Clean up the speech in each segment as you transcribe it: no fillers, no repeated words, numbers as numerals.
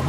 where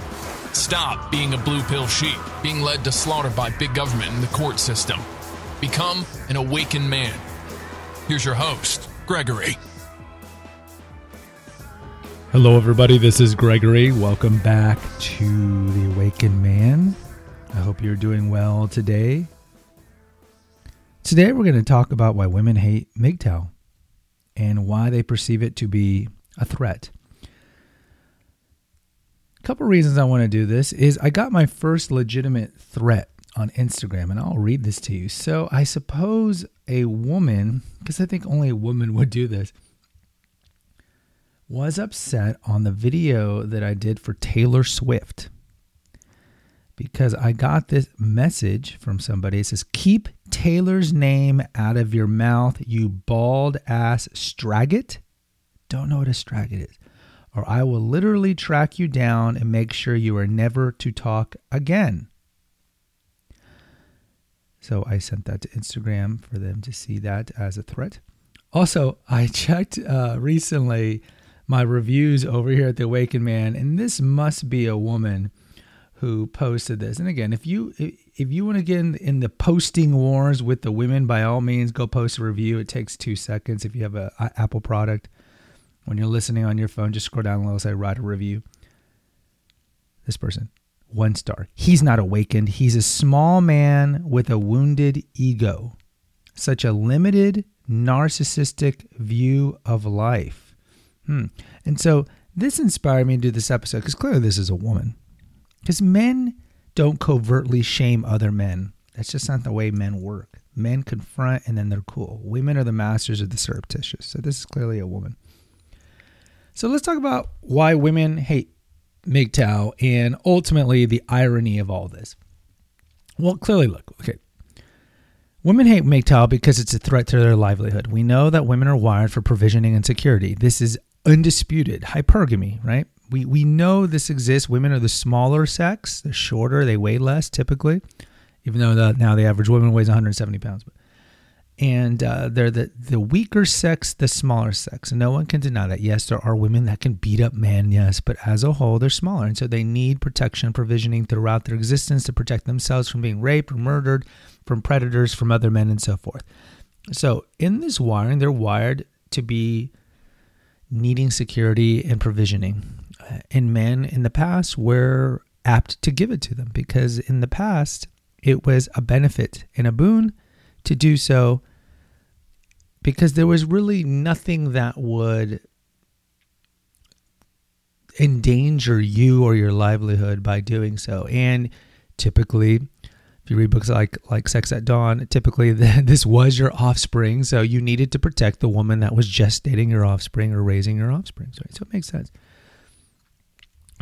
Stop being a blue pill sheep, being led to slaughter by big government and the court system. Become an awakened man. Here's your host, Gregory. Hello, everybody. This is Gregory. Welcome back to The Awakened Man. I hope you're doing well today. Today, we're going to talk about why women hate MGTOW and why they perceive it to be a threat. A couple reasons I want to do this is I got my first legitimate threat on Instagram, and I'll read this to you. So I suppose a woman, because I think only a woman would do this, was upset on the video that I did for Taylor Swift because I got this message from somebody. It says, "Keep Taylor's name out of your mouth, you bald ass straggot." Don't know what a straggot is. "Or I will literally track you down and make sure you are never to talk again." So I sent that to Instagram for them to see that as a threat. Also, I checked recently my reviews over here at The Awakened Man, and this must be a woman who posted this. And again, if you want to get in the posting wars with the women, by all means, go post a review. It takes 2 seconds. If you have an Apple product, when you're listening on your phone, just scroll down a little, say, write a review. This person, 1 star. "He's not awakened. He's a small man with a wounded ego. Such a limited, narcissistic view of life." And so this inspired me to do this episode because clearly this is a woman. Because men don't covertly shame other men. That's just not the way men work. Men confront and then they're cool. Women are the masters of the surreptitious. So this is clearly a woman. So let's talk about why women hate MGTOW and ultimately the irony of all this. Well, clearly, look, okay. Women hate MGTOW because it's a threat to their livelihood. We know that women are wired for provisioning and security. This is undisputed hypergamy, right? We know this exists. Women are the smaller sex. They're shorter. They weigh less typically, even though now the average woman weighs 170 pounds. And they're the weaker sex, the smaller sex. No one can deny that. Yes, there are women that can beat up men, yes, but as a whole, they're smaller. And so they need protection, provisioning throughout their existence to protect themselves from being raped or murdered, from predators, from other men, and so forth. So in this wiring, they're wired to be needing security and provisioning. And men in the past were apt to give it to them because in the past it was a benefit and a boon to do so because there was really nothing that would endanger you or your livelihood by doing so. And typically, if you read books like Sex at Dawn, typically this was your offspring, so you needed to protect the woman that was gestating your offspring or raising your offspring. So it makes sense.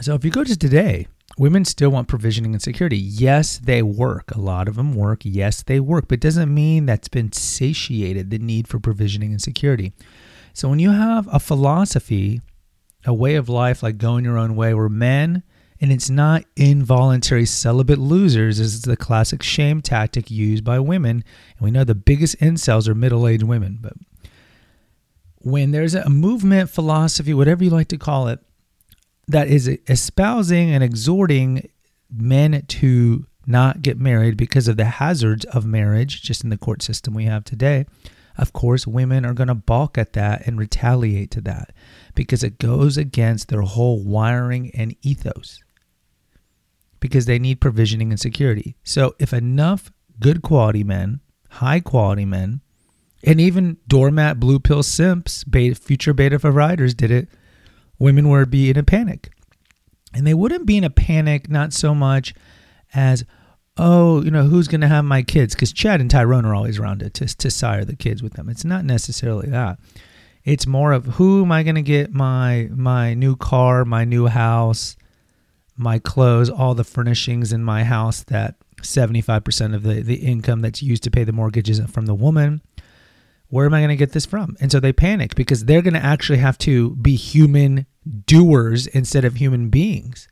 So if you go to today, women still want provisioning and security. Yes, they work. A lot of them work. Yes, they work, but it doesn't mean that's been satiated, the need for provisioning and security. So when you have a philosophy, a way of life like going your own way where men, and it's not involuntary celibate losers, it's the classic shame tactic used by women. And we know the biggest incels are middle-aged women. But when there's a movement, philosophy, whatever you like to call it, that is espousing and exhorting men to not get married because of the hazards of marriage, just in the court system we have today, of course, women are going to balk at that and retaliate to that because it goes against their whole wiring and ethos because they need provisioning and security. So if enough good quality men, high quality men, and even doormat blue pill simps, future beta providers did it, women would be in a panic. And they wouldn't be in a panic not so much as, oh, you know, who's going to have my kids? Because Chad and Tyrone are always around to sire the kids with them. It's not necessarily that. It's more of who am I going to get my new car, my new house, my clothes, all the furnishings in my house, that 75% of the income that's used to pay the mortgage isn't from the woman. Where am I going to get this from? And so they panic because they're going to actually have to be human doers instead of human beings.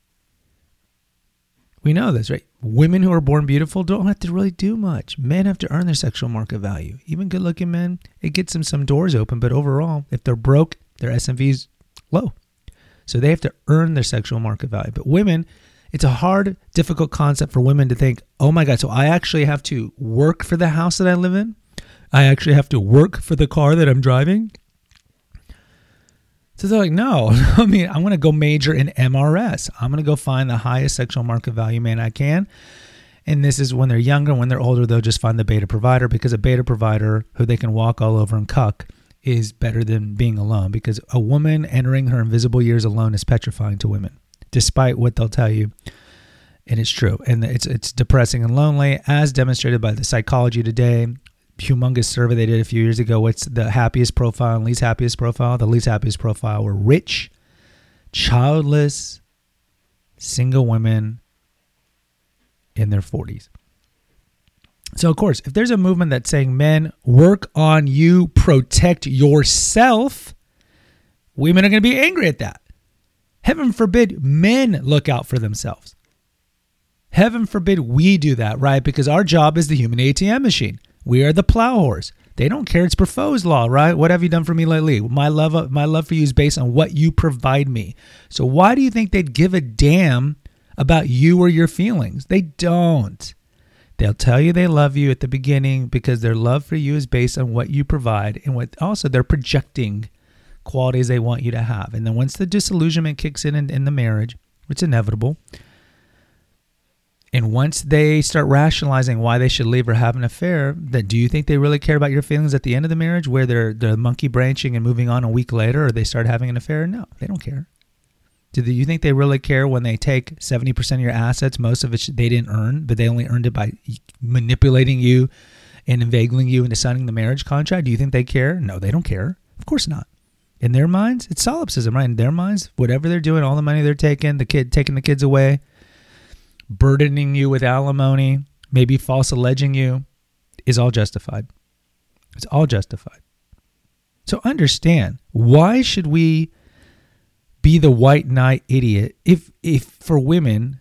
We know this, right? Women who are born beautiful don't have to really do much. Men have to earn their sexual market value. Even good-looking men, it gets them some doors open, but overall, if they're broke, their SMV's low. So they have to earn their sexual market value. But women, it's a hard, difficult concept for women to think, oh my God, so I actually have to work for the house that I live in? I actually have to work for the car that I'm driving? So they're like, no, I mean, I'm going to go major in MRS. I'm going to go find the highest sexual market value man I can. And this is when they're younger. When they're older, they'll just find the beta provider, because a beta provider who they can walk all over and cuck is better than being alone, because a woman entering her invisible years alone is petrifying to women, despite what they'll tell you. And it's true. And it's depressing and lonely, as demonstrated by the Psychology Today humongous survey they did a few years ago. What's the happiest profile and least happiest profile? The least happiest profile were rich, childless, single women in their 40s. So, of course, if there's a movement that's saying, men, work on you, protect yourself, women are going to be angry at that. Heaven forbid men look out for themselves. Heaven forbid we do that, right? Because our job is the human ATM machine. We are the plow horse. They don't care. It's Prefo's law, right? What have you done for me lately? My love for you is based on what you provide me. So why do you think they'd give a damn about you or your feelings? They don't. They'll tell you they love you at the beginning because their love for you is based on what you provide, and what also they're projecting qualities they want you to have. And then once the disillusionment kicks in the marriage, which is inevitable, and once they start rationalizing why they should leave or have an affair, that do you think they really care about your feelings at the end of the marriage, where they're monkey branching and moving on a week later, or they start having an affair? No, they don't care. Do you think they really care when they take 70% of your assets, most of which they didn't earn, but they only earned it by manipulating you and inveigling you into signing the marriage contract? Do you think they care? No, they don't care. Of course not. In their minds, it's solipsism, right? In their minds, whatever they're doing, all the money they're taking, taking the kids away, burdening you with alimony, maybe false alleging you, is all justified. It's all justified. So understand, why should we be the white knight idiot if for women,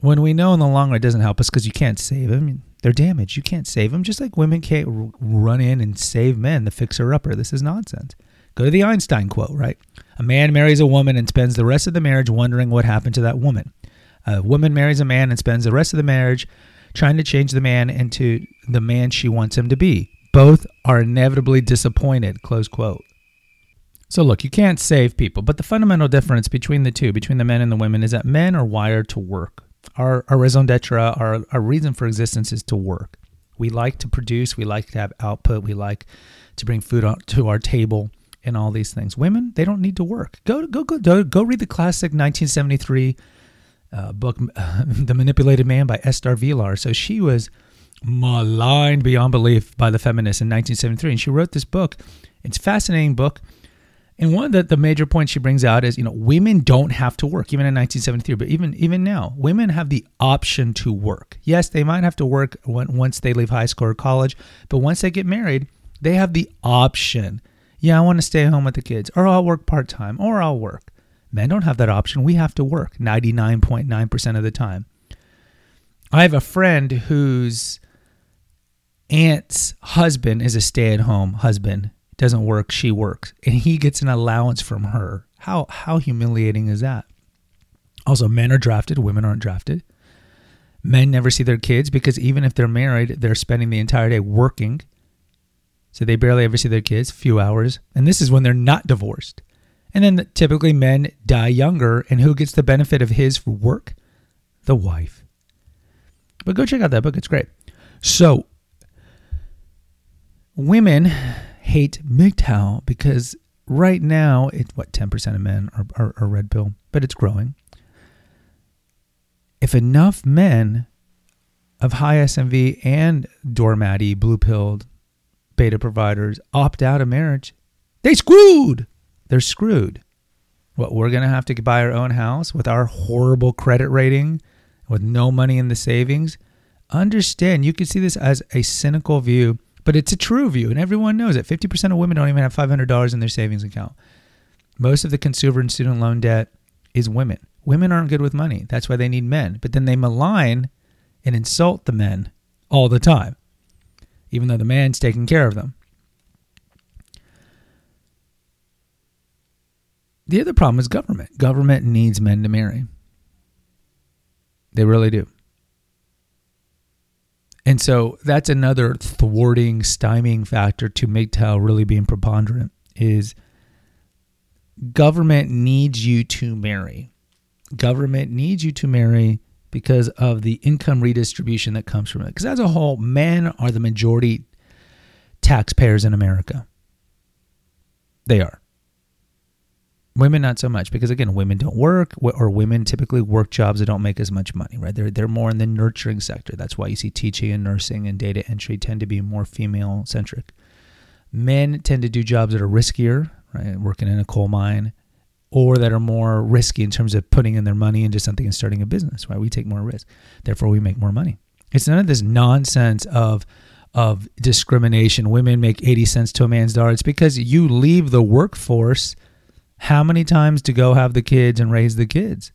when we know in the long run it doesn't help us, because you can't save them. They're damaged. You can't save them, just like women can't run in and save men, the fixer-upper. This is nonsense. Go to the Einstein quote, right? A man marries a woman and spends the rest of the marriage wondering what happened to that woman. A woman marries a man and spends the rest of the marriage trying to change the man into the man she wants him to be. Both are inevitably disappointed, close quote. So look, you can't save people, but the fundamental difference between the two, between the men and the women, is that men are wired to work. Our raison d'etre, our reason for existence is to work. We like to produce, we like to have output, we like to bring food to our table, and all these things. Women, they don't need to work. Go read the classic 1973 book, The Manipulated Man by Esther Vilar. So she was maligned beyond belief by the feminists in 1973, and she wrote this book. It's a fascinating book, and one of the major points she brings out is, women don't have to work, even in 1973, but even now, women have the option to work. Yes, they might have to work once they leave high school or college, but once they get married, they have the option. Yeah, I want to stay home with the kids, or I'll work part-time, or I'll work. Men don't have that option. We have to work 99.9% of the time. I have a friend whose aunt's husband is a stay-at-home husband. Doesn't work, she works. And he gets an allowance from her. How humiliating is that? Also, men are drafted. Women aren't drafted. Men never see their kids because even if they're married, they're spending the entire day working. So they barely ever see their kids, few hours. And this is when they're not divorced. And then typically men die younger, and who gets the benefit of his work? The wife. But go check out that book. It's great. So women hate MGTOW because right now, 10% of men are red pill, but it's growing. If enough men of high SMV and doormatty, blue-pilled beta providers opt out of marriage, they're screwed. What, we're going to have to buy our own house with our horrible credit rating, with no money in the savings? Understand, you can see this as a cynical view, but it's a true view, and everyone knows it. 50% of women don't even have $500 in their savings account. Most of the consumer and student loan debt is women. Women aren't good with money. That's why they need men. But then they malign and insult the men all the time, even though the man's taking care of them. The other problem is government. Government needs men to marry. They really do. And so that's another thwarting, stymieing factor to MGTOW really being preponderant, is government needs you to marry. Government needs you to marry because of the income redistribution that comes from it. Because as a whole, men are the majority taxpayers in America. They are. Women, not so much, because again, women don't work, or women typically work jobs that don't make as much money, right? They're more in the nurturing sector. That's why you see teaching and nursing and data entry tend to be more female-centric. Men tend to do jobs that are riskier, right? Working in a coal mine, or that are more risky in terms of putting in their money into something and starting a business, right? We take more risk. Therefore, we make more money. It's none of this nonsense of discrimination. Women make 80 cents to a man's dollar. It's because you leave the workforce how many times to go have the kids and raise the kids?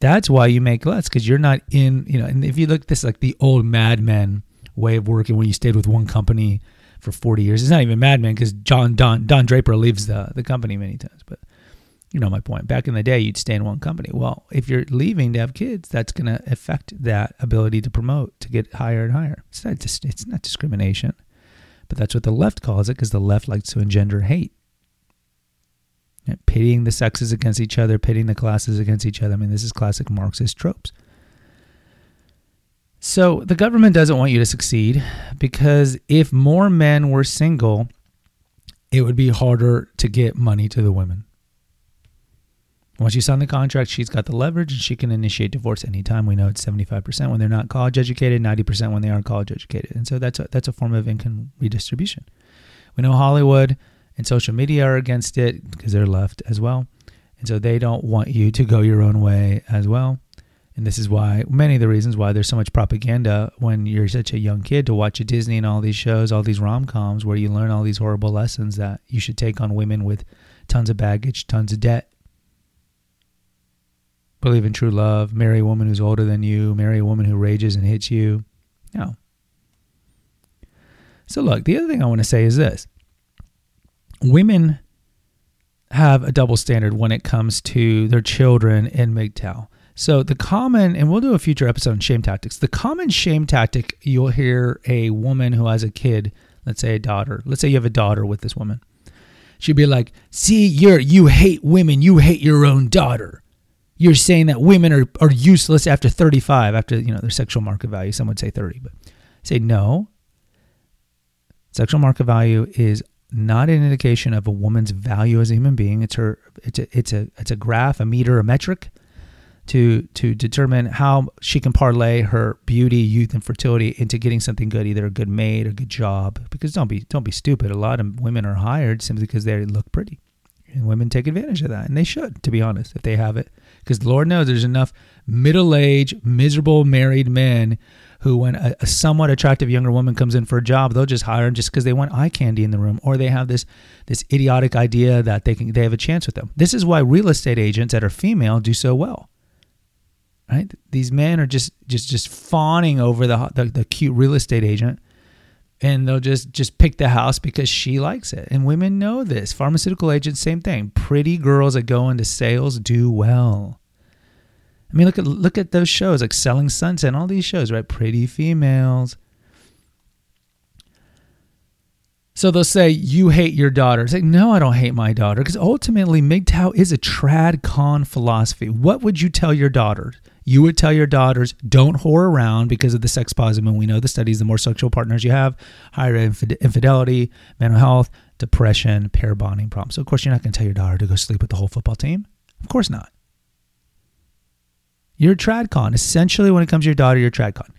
That's why you make less, because you're not in, you know, and if you look at this like the old Mad Men way of working when you stayed with one company for 40 years. It's not even Mad Men, because Don Draper leaves the company many times. But you know my point. Back in the day, you'd stay in one company. Well, if you're leaving to have kids, that's going to affect that ability to promote, to get higher and higher. It's not discrimination, but that's what the left calls it, because the left likes to engender hate. Pitting the sexes against each other, pitting the classes against each other. I mean, this is classic Marxist tropes. So the government doesn't want you to succeed, because if more men were single, it would be harder to get money to the women. Once you sign the contract, she's got the leverage and she can initiate divorce anytime. We know it's 75% when they're not college educated, 90% when they are college educated. And so that's a form of income redistribution. We know Hollywood and social media are against it, because they're left as well. And so they don't want you to go your own way as well. And this is why, many of the reasons why there's so much propaganda when you're such a young kid to watch a Disney and all these shows, all these rom-coms where you learn all these horrible lessons that you should take on women with tons of baggage, tons of debt. Believe in true love, marry a woman who's older than you, marry a woman who rages and hits you. No. So look, the other thing I want to say is this. Women have a double standard when it comes to their children in MGTOW. So the common, and we'll do a future episode on shame tactics. The common shame tactic, you'll hear a woman who has a kid, let's say a daughter. Let's say you have a daughter with this woman. She'd be like, see, you hate women. You hate your own daughter. You're saying that women are useless after 35, after, you know, their sexual market value. Some would say 30, but say no. Sexual market value is not an indication of a woman's value as a human being. It's a graph, a meter, a metric to determine how she can parlay her beauty, youth, and fertility into getting something good, either a good maid or a good job. Because don't be stupid. A lot of women are hired simply because they look pretty, and women take advantage of that, and they should, to be honest, if they have it. Because Lord knows there's enough middle-aged, miserable married men who, when a somewhat attractive younger woman comes in for a job, they'll just hire them just because they want eye candy in the room, or they have this idiotic idea that they have a chance with them. This is why real estate agents that are female do so well, right? These men are just fawning over the cute real estate agent, and they'll just pick the house because she likes it. And women know this. Pharmaceutical agents, same thing. Pretty girls that go into sales do well. I mean, look at those shows like Selling Sunset and all these shows, right? Pretty females. So they'll say, you hate your daughter. It's like, no, I don't hate my daughter. Because ultimately, MGTOW is a trad con philosophy. What would you tell your daughters? You would tell your daughters, don't whore around because of the sex positive. And we know the studies, the more sexual partners you have, higher infidelity, mental health, depression, pair bonding problems. So, of course, you're not going to tell your daughter to go sleep with the whole football team. Of course not. You're a trad con. Essentially, when it comes to your daughter, you're a trad con.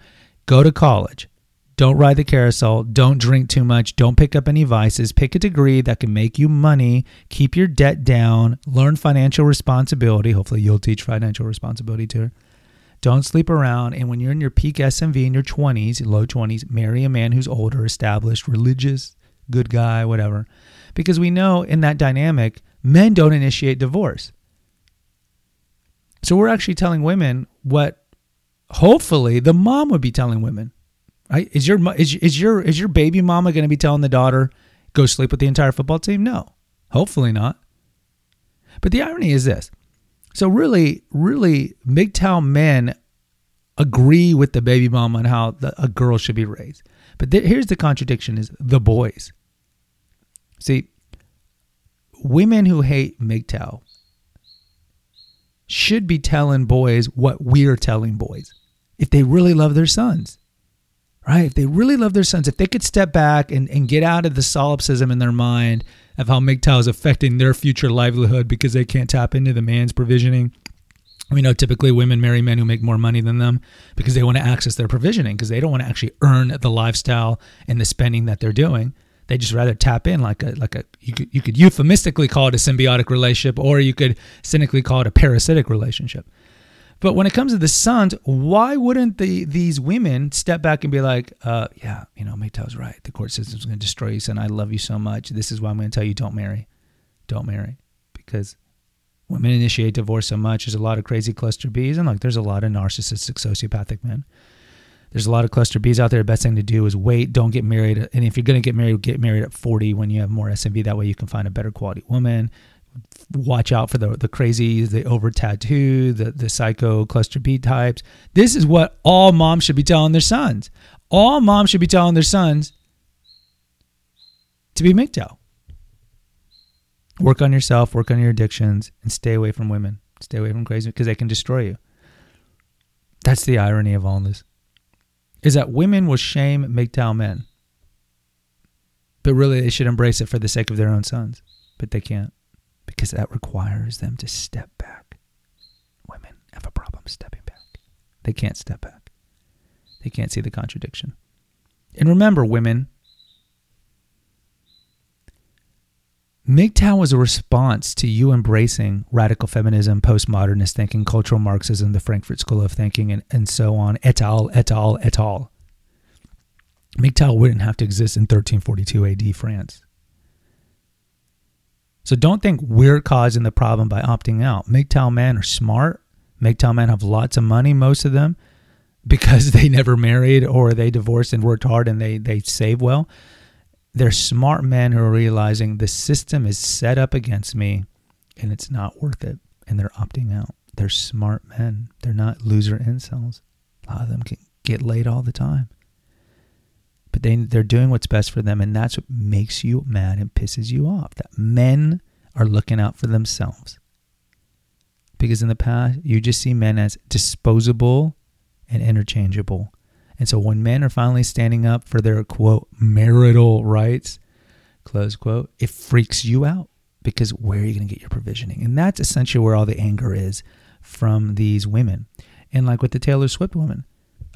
Go to college. Don't ride the carousel. Don't drink too much. Don't pick up any vices. Pick a degree that can make you money. Keep your debt down. Learn financial responsibility. Hopefully you'll teach financial responsibility to her. Don't sleep around. And when you're in your peak SMV in your 20s, low 20s, marry a man who's older, established, religious, good guy, whatever. Because we know in that dynamic, men don't initiate divorce. So we're actually telling women what hopefully the mom would be telling women. Right? Is your baby mama going to be telling the daughter, go sleep with the entire football team? No, hopefully not. But the irony is this. So really, really, MGTOW men agree with the baby mama on how a girl should be raised. But here's the contradiction is the boys. See, women who hate MGTOW should be telling boys what we're telling boys if they really love their sons. Right? If they really love their sons, if they could step back and get out of the solipsism in their mind of how MGTOW is affecting their future livelihood because they can't tap into the man's provisioning. We know typically women marry men who make more money than them because they want to access their provisioning because they don't want to actually earn the lifestyle and the spending that they're doing. They just rather tap in like a you could euphemistically call it a symbiotic relationship, or you could cynically call it a parasitic relationship. But when it comes to the sons, why wouldn't these women step back and be like, yeah, you know, MGTOW's right. The court system's going to destroy you, son. I love you so much. This is why I'm going to tell you don't marry. Don't marry. Because women initiate divorce so much. There's a lot of crazy cluster Bs. And there's a lot of narcissistic, sociopathic men. There's a lot of cluster Bs out there. The best thing to do is wait. Don't get married. And if you're going to get married at 40 when you have more SMV. That way you can find a better quality woman. Watch out for the crazies, the over tattoo, the psycho cluster B types. This is what all moms should be telling their sons. All moms should be telling their sons to be MGTOW. Work on yourself, work on your addictions, and stay away from women. Stay away from crazy because they can destroy you. That's the irony of all this, is that women will shame MGTOW men. But really, they should embrace it for the sake of their own sons. But they can't. Because that requires them to step back. Women have a problem stepping back. They can't step back. They can't see the contradiction. And remember, women, MGTOW was a response to you embracing radical feminism, postmodernist thinking, cultural Marxism, the Frankfurt School of Thinking, and so on, et al, et al, et al. MGTOW wouldn't have to exist in 1342 AD France. So don't think we're causing the problem by opting out. MGTOW men are smart. MGTOW men have lots of money, most of them, because they never married or they divorced and worked hard and they save well. They're smart men who are realizing the system is set up against me and it's not worth it. And they're opting out. They're smart men. They're not loser incels. A lot of them can get laid all the time. But they're doing what's best for them, and that's what makes you mad and pisses you off, that men are looking out for themselves. Because in the past, you just see men as disposable and interchangeable. And so when men are finally standing up for their, quote, marital rights, close quote, it freaks you out because where are you going to get your provisioning? And that's essentially where all the anger is from these women. And like with the Taylor Swift woman,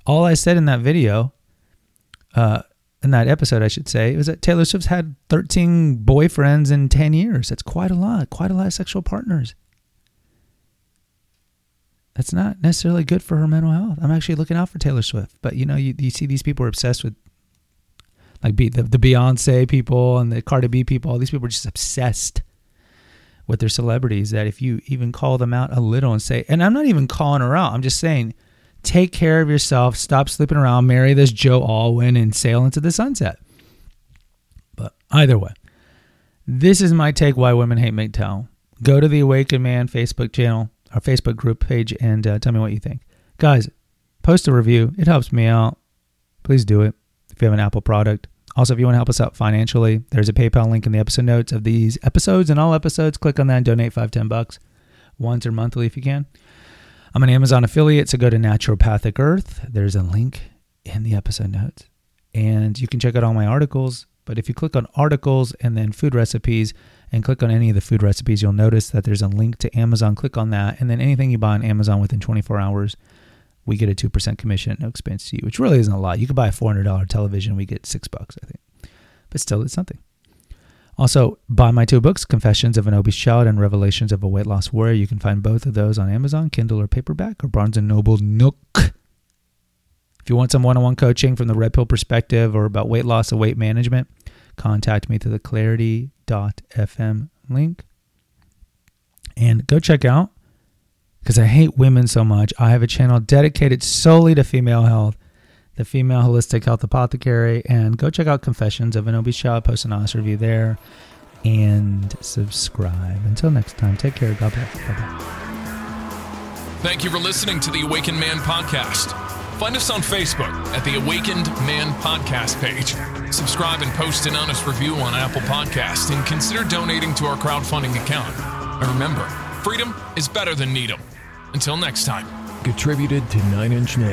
all I said in that video... in that episode, I should say, it was that Taylor Swift's had 13 boyfriends in 10 years. That's quite a lot of sexual partners. That's not necessarily good for her mental health. I'm actually looking out for Taylor Swift. But, you know, you see these people are obsessed with, like, the Beyonce people and the Cardi B people. All these people are just obsessed with their celebrities that if you even call them out a little and say, and I'm not even calling her out, I'm just saying, take care of yourself. Stop sleeping around. Marry this Joe Alwyn and sail into the sunset. But either way, this is my take why women hate MGTOW. Go to the Awakened Man Facebook channel, our Facebook group page, and tell me what you think. Guys, post a review. It helps me out. Please do it if you have an Apple product. Also, if you want to help us out financially, there's a PayPal link in the episode notes of these episodes and all episodes. Click on that and donate $5, $10 once or monthly if you can. I'm an Amazon affiliate, so go to Naturopathic Earth. There's a link in the episode notes. And you can check out all my articles. But if you click on articles and then food recipes and click on any of the food recipes, you'll notice that there's a link to Amazon. Click on that. And then anything you buy on Amazon within 24 hours we get a 2% commission at no expense to you, which really isn't a lot. You could buy a $400 television, we get $6, I think. But still, it's something. Also, buy my two books, Confessions of an Obese Child and Revelations of a Weight Loss Warrior. You can find both of those on Amazon, Kindle or paperback, or Barnes & Noble Nook. If you want some one-on-one coaching from the red pill perspective or about weight loss or weight management, contact me through the clarity.fm link. And go check out, because I hate women so much, I have a channel dedicated solely to female health, the Female Holistic Health Apothecary, and go check out Confessions of an Obese Child. Post an honest review there and subscribe. Until next time, take care. God bless. Bye-bye. Thank you for listening to The Awakened Man Podcast. Find us on Facebook at The Awakened Man Podcast page. Subscribe and post an honest review on Apple Podcasts, and consider donating to our crowdfunding account. And remember, freedom is better than need 'em. Until next time. Contributed to Nine Inch Nails.